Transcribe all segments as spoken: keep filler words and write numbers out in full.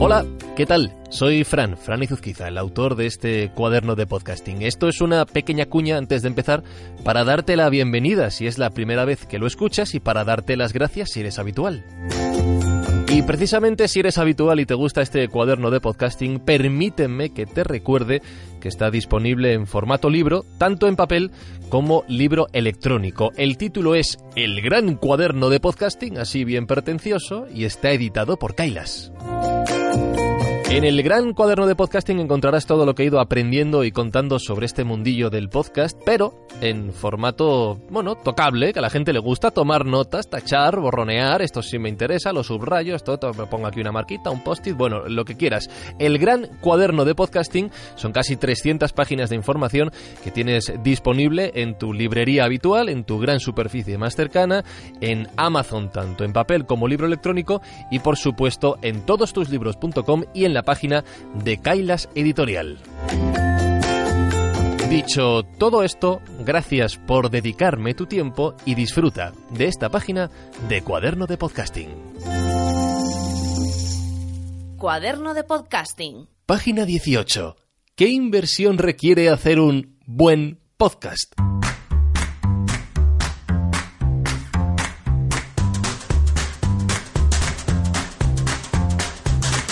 Hola, ¿qué tal? Soy Fran, Fran Izuzquiza, el autor de este cuaderno de podcasting. Esto es una pequeña cuña antes de empezar para darte la bienvenida si es la primera vez que lo escuchas y para darte las gracias si eres habitual. Y precisamente si eres habitual y te gusta este cuaderno de podcasting, permíteme que te recuerde que está disponible en formato libro, tanto en papel como libro electrónico. El título es El Gran Cuaderno de Podcasting, así bien pretencioso, y está editado por Kailas. En el Gran Cuaderno de Podcasting encontrarás todo lo que he ido aprendiendo y contando sobre este mundillo del podcast, pero en formato, bueno, tocable, que a la gente le gusta tomar notas, tachar, borronear, esto sí me interesa, lo subrayo, esto me pongo aquí una marquita, un post-it, bueno, lo que quieras. El Gran Cuaderno de Podcasting son casi trescientas páginas de información que tienes disponible en tu librería habitual, en tu gran superficie más cercana, en Amazon, tanto en papel como libro electrónico, y por supuesto en todos tus libros punto com y en la página de Kailas Editorial. Dicho todo esto, gracias por dedicarme tu tiempo y disfruta de esta página de Cuaderno de Podcasting. Cuaderno de Podcasting. Página dieciocho. ¿Qué inversión requiere hacer un buen podcast?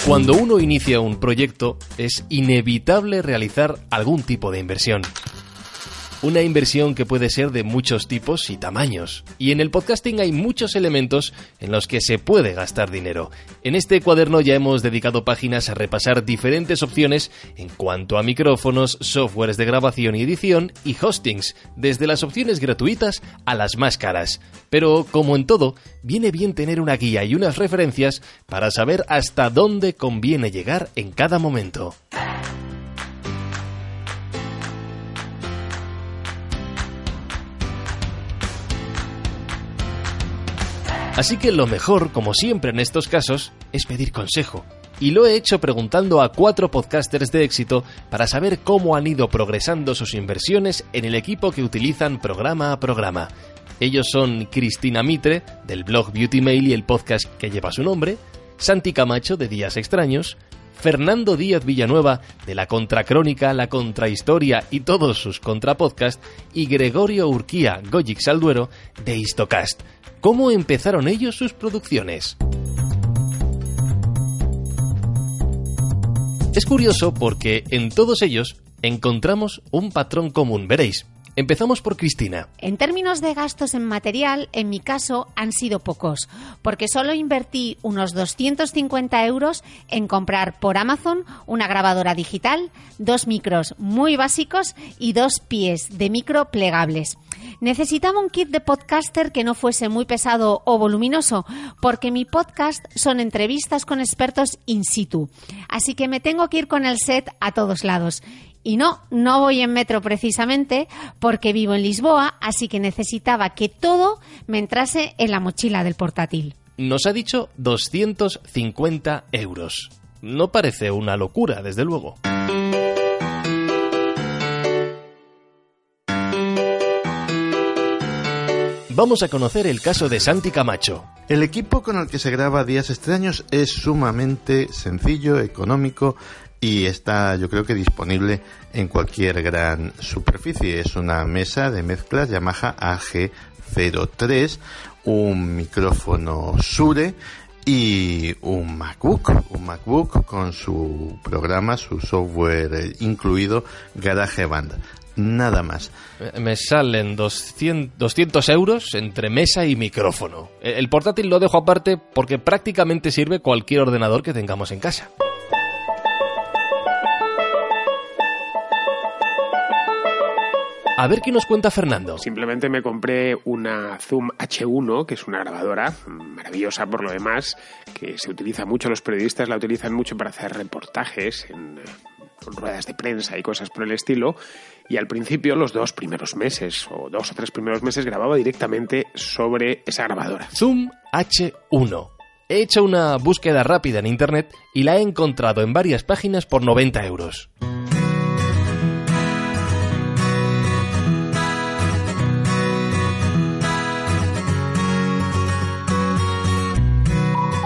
Cuando uno inicia un proyecto, es inevitable realizar algún tipo de inversión. Una inversión que puede ser de muchos tipos y tamaños. Y en el podcasting hay muchos elementos en los que se puede gastar dinero. En este cuaderno ya hemos dedicado páginas a repasar diferentes opciones en cuanto a micrófonos, softwares de grabación y edición y hostings, desde las opciones gratuitas a las más caras. Pero, como en todo, viene bien tener una guía y unas referencias para saber hasta dónde conviene llegar en cada momento. Así que lo mejor, como siempre en estos casos, es pedir consejo. Y lo he hecho preguntando a cuatro podcasters de éxito para saber cómo han ido progresando sus inversiones en el equipo que utilizan programa a programa. Ellos son Cristina Mitre, del blog Beauty Mail y el podcast que lleva su nombre, Santi Camacho, de Días Extraños, Fernando Díaz Villanueva, de La Contracrónica, La Contrahistoria y todos sus contrapodcasts, y Gregorio Urquía, Goyix Alduero, de Histocast. ¿Cómo empezaron ellos sus producciones? Es curioso porque en todos ellos encontramos un patrón común, veréis. Empezamos por Cristina. En términos de gastos en material, en mi caso, han sido pocos, porque solo invertí unos doscientos cincuenta euros en comprar por Amazon una grabadora digital, dos micros muy básicos y dos pies de micro plegables. Necesitaba un kit de podcaster que no fuese muy pesado o voluminoso, porque mi podcast son entrevistas con expertos in situ, así que me tengo que ir con el set a todos lados. Y no, no voy en metro precisamente porque vivo en Lisboa, así que necesitaba que todo me entrase en la mochila del portátil. Nos ha dicho doscientos cincuenta euros. No parece una locura, desde luego. Vamos a conocer el caso de Santi Camacho. El equipo con el que se graba Días Extraños es sumamente sencillo, económico y está, yo creo que, disponible en cualquier gran superficie. Es una mesa de mezclas Yamaha A G cero tres, un micrófono SURE y un MacBook, un MacBook con su programa, su software incluido, GarageBand. Nada más. Me salen doscientos euros entre mesa y micrófono. El portátil lo dejo aparte porque prácticamente sirve cualquier ordenador que tengamos en casa. A ver qué nos cuenta Fernando. Simplemente me compré una Zoom hache uno, que es una grabadora maravillosa por lo demás, que se utiliza mucho, los periodistas la utilizan mucho para hacer reportajes en ruedas de prensa y cosas por el estilo. Y al principio, los dos primeros meses, o dos o tres primeros meses, grababa directamente sobre esa grabadora. Zoom hache uno. He hecho una búsqueda rápida en internet y la he encontrado en varias páginas por noventa euros.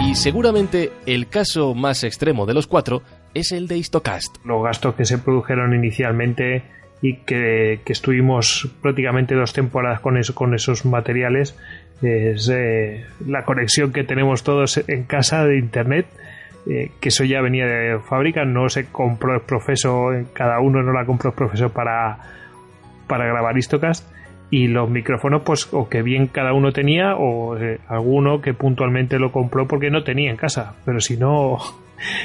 Y seguramente el caso más extremo de los cuatro es el de Histocast. Los gastos que se produjeron inicialmente y que, que estuvimos prácticamente dos temporadas con, eso, con esos materiales, es eh, la conexión que tenemos todos en casa de internet, eh, que eso ya venía de fábrica, no se compró el profeso, cada uno no la compró el profeso para, para grabar Histocast, y los micrófonos pues o que bien cada uno tenía o eh, alguno que puntualmente lo compró porque no tenía en casa, pero si no,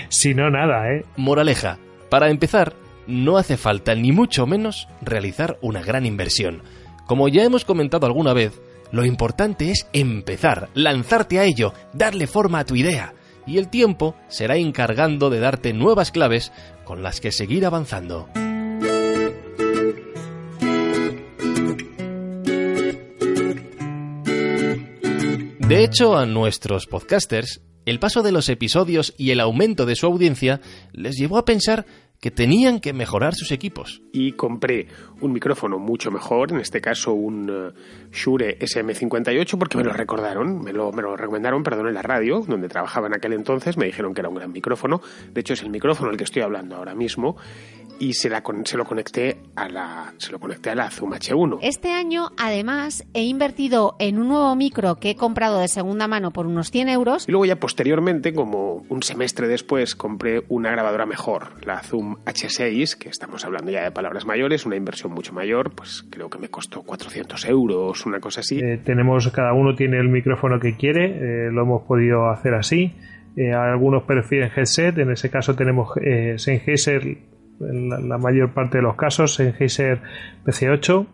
si no nada, ¿eh? Moraleja, para empezar, no hace falta ni mucho menos realizar una gran inversión. Como ya hemos comentado alguna vez, lo importante es empezar, lanzarte a ello, darle forma a tu idea, y el tiempo será encargando de darte nuevas claves con las que seguir avanzando. De hecho, a nuestros podcasters, el paso de los episodios y el aumento de su audiencia les llevó a pensar que tenían que mejorar sus equipos. Y compré un micrófono mucho mejor, en este caso un uh, Shure ese eme cincuenta y ocho, porque me lo recordaron, me lo, me lo recomendaron, perdón, en la radio, donde trabajaba en aquel entonces, me dijeron que era un gran micrófono, de hecho es el micrófono al que estoy hablando ahora mismo, y se, la, se, lo conecté a la, se lo conecté a la Zoom hache uno. Este año, además, he invertido en un nuevo micro que he comprado de segunda mano por unos cien euros. Y luego ya posteriormente, como un semestre después, compré una grabadora mejor, la Zoom hache seis, que estamos hablando ya de palabras mayores, una inversión mucho mayor, pues creo que me costó cuatrocientos euros, una cosa así. Eh, tenemos, cada uno tiene el micrófono que quiere, eh, lo hemos podido hacer así, eh, algunos prefieren headset, en ese caso tenemos eh, Sennheiser, en la, la mayor parte de los casos, Sennheiser pe ce ocho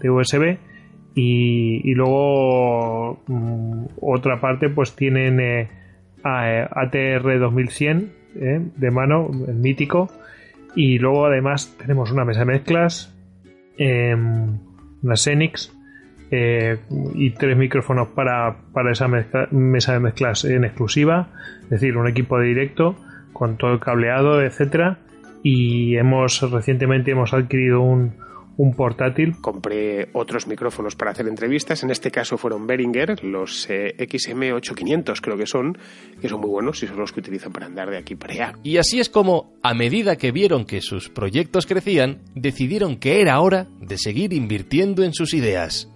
de u ese be, y, y luego mm, otra parte pues tienen eh, A T R dos mil cien, ¿Eh? de mano, el mítico, y luego además tenemos una mesa de mezclas, eh, una Xenix eh, y tres micrófonos para, para esa mezcla, mesa de mezclas en exclusiva, es decir, un equipo de directo con todo el cableado, etcétera, y hemos recientemente hemos adquirido un un portátil. Compré otros micrófonos para hacer entrevistas, en este caso fueron Behringer, los eh, equis eme ochenta y quinientos creo que son, que son muy buenos y son los que utilizan para andar de aquí para allá. Y así es como, a medida que vieron que sus proyectos crecían, decidieron que era hora de seguir invirtiendo en sus ideas.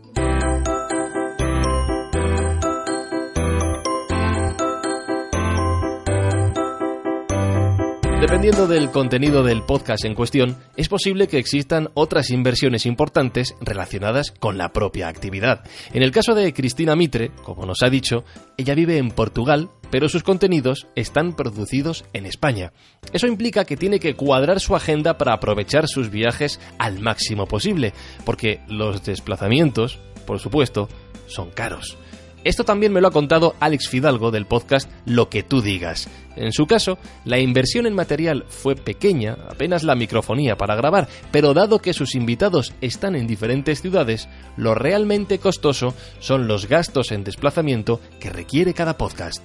Dependiendo del contenido del podcast en cuestión, es posible que existan otras inversiones importantes relacionadas con la propia actividad. En el caso de Cristina Mitre, como nos ha dicho, ella vive en Portugal, pero sus contenidos están producidos en España. Eso implica que tiene que cuadrar su agenda para aprovechar sus viajes al máximo posible, porque los desplazamientos, por supuesto, son caros. Esto también me lo ha contado Alex Fidalgo del podcast Lo que tú digas. En su caso, la inversión en material fue pequeña, apenas la microfonía para grabar, pero dado que sus invitados están en diferentes ciudades, lo realmente costoso son los gastos en desplazamiento que requiere cada podcast.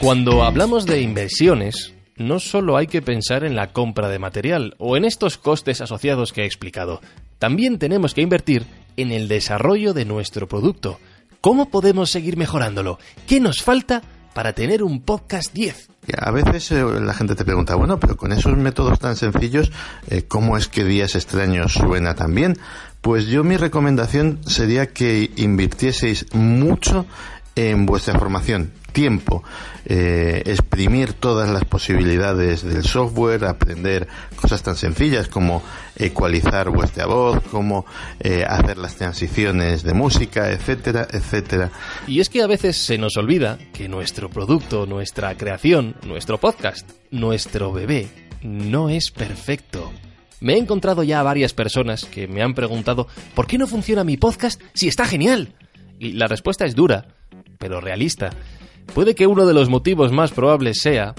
Cuando hablamos de inversiones, no solo hay que pensar en la compra de material o en estos costes asociados que he explicado. También tenemos que invertir en el desarrollo de nuestro producto. ¿Cómo podemos seguir mejorándolo? ¿Qué nos falta para tener un podcast diez? A veces eh, la gente te pregunta, bueno, pero con esos métodos tan sencillos, eh, ¿cómo es que Días Extraños suena tan bien? Pues yo mi recomendación sería que invirtieseis mucho en vuestra formación. tiempo, eh, exprimir todas las posibilidades del software, aprender cosas tan sencillas como ecualizar vuestra voz, como eh, hacer las transiciones de música, etcétera, etcétera. Y es que a veces se nos olvida que nuestro producto, nuestra creación, nuestro podcast, nuestro bebé, no es perfecto. Me he encontrado ya a varias personas que me han preguntado ¿por qué no funciona mi podcast si está genial? Y la respuesta es dura, pero realista. Puede que uno de los motivos más probables sea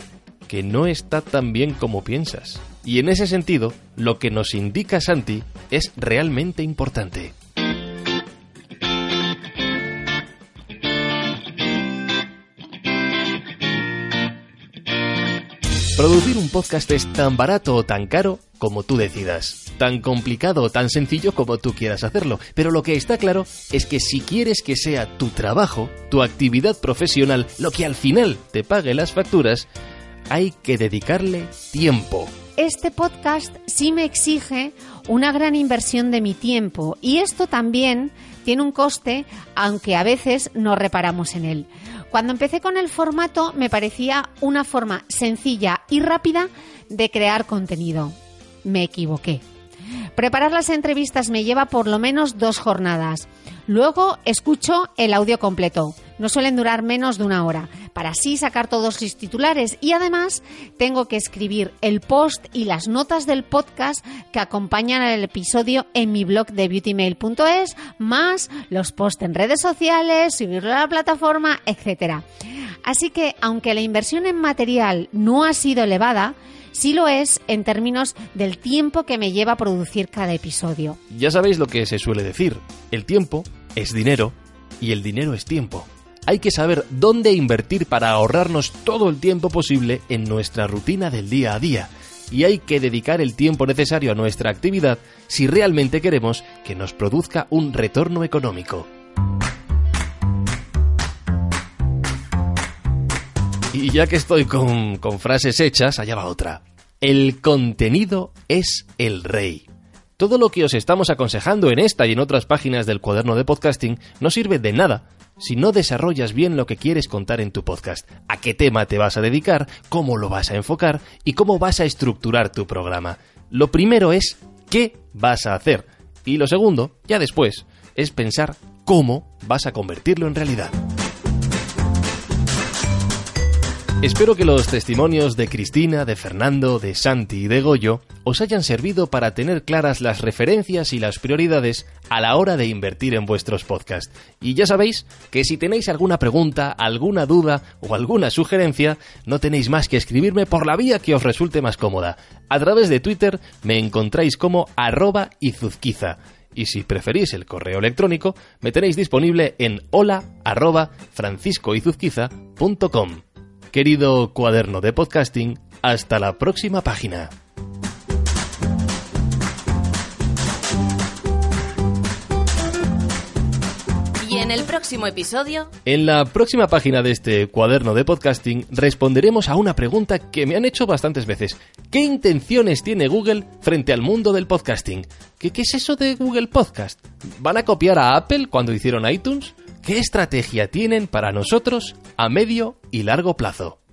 que no está tan bien como piensas. Y en ese sentido, lo que nos indica Santi es realmente importante. Producir un podcast es tan barato o tan caro como tú decidas, tan complicado o tan sencillo como tú quieras hacerlo, pero lo que está claro es que si quieres que sea tu trabajo, tu actividad profesional, lo que al final te pague las facturas, hay que dedicarle tiempo. Este podcast sí me exige una gran inversión de mi tiempo y esto también tiene un coste, aunque a veces no reparamos en él. Cuando empecé con el formato me parecía una forma sencilla y rápida de crear contenido. Me equivoqué. Preparar las entrevistas me lleva por lo menos dos jornadas. Luego escucho el audio completo. No suelen durar menos de una hora, para así sacar todos los titulares. Y además tengo que escribir el post y las notas del podcast que acompañan al episodio en mi blog de beauty mail punto es, más los posts en redes sociales, subirlo a la plataforma, etcétera. Así que, aunque la inversión en material no ha sido elevada, sí lo es en términos del tiempo que me lleva a producir cada episodio. Ya sabéis lo que se suele decir, el tiempo es dinero y el dinero es tiempo. Hay que saber dónde invertir para ahorrarnos todo el tiempo posible en nuestra rutina del día a día. Y hay que dedicar el tiempo necesario a nuestra actividad si realmente queremos que nos produzca un retorno económico. Y ya que estoy con, con frases hechas, allá va otra. El contenido es el rey. Todo lo que os estamos aconsejando en esta y en otras páginas del cuaderno de podcasting no sirve de nada si no desarrollas bien lo que quieres contar en tu podcast, a qué tema te vas a dedicar, cómo lo vas a enfocar y cómo vas a estructurar tu programa. Lo primero es qué vas a hacer y lo segundo, ya después, es pensar cómo vas a convertirlo en realidad. Espero que los testimonios de Cristina, de Fernando, de Santi y de Goyo os hayan servido para tener claras las referencias y las prioridades a la hora de invertir en vuestros podcasts. Y ya sabéis que si tenéis alguna pregunta, alguna duda o alguna sugerencia, no tenéis más que escribirme por la vía que os resulte más cómoda. A través de Twitter me encontráis como arroba Izuzquiza. Y si preferís el correo electrónico, me tenéis disponible en hola arroba francisco izuzquiza punto com. Querido cuaderno de podcasting, hasta la próxima página. Y en el próximo episodio... En la próxima página de este cuaderno de podcasting responderemos a una pregunta que me han hecho bastantes veces. ¿Qué intenciones tiene Google frente al mundo del podcasting? ¿Qué, qué es eso de Google Podcast? ¿Van a copiar a Apple cuando hicieron iTunes? ¿Qué estrategia tienen para nosotros a medio y largo plazo?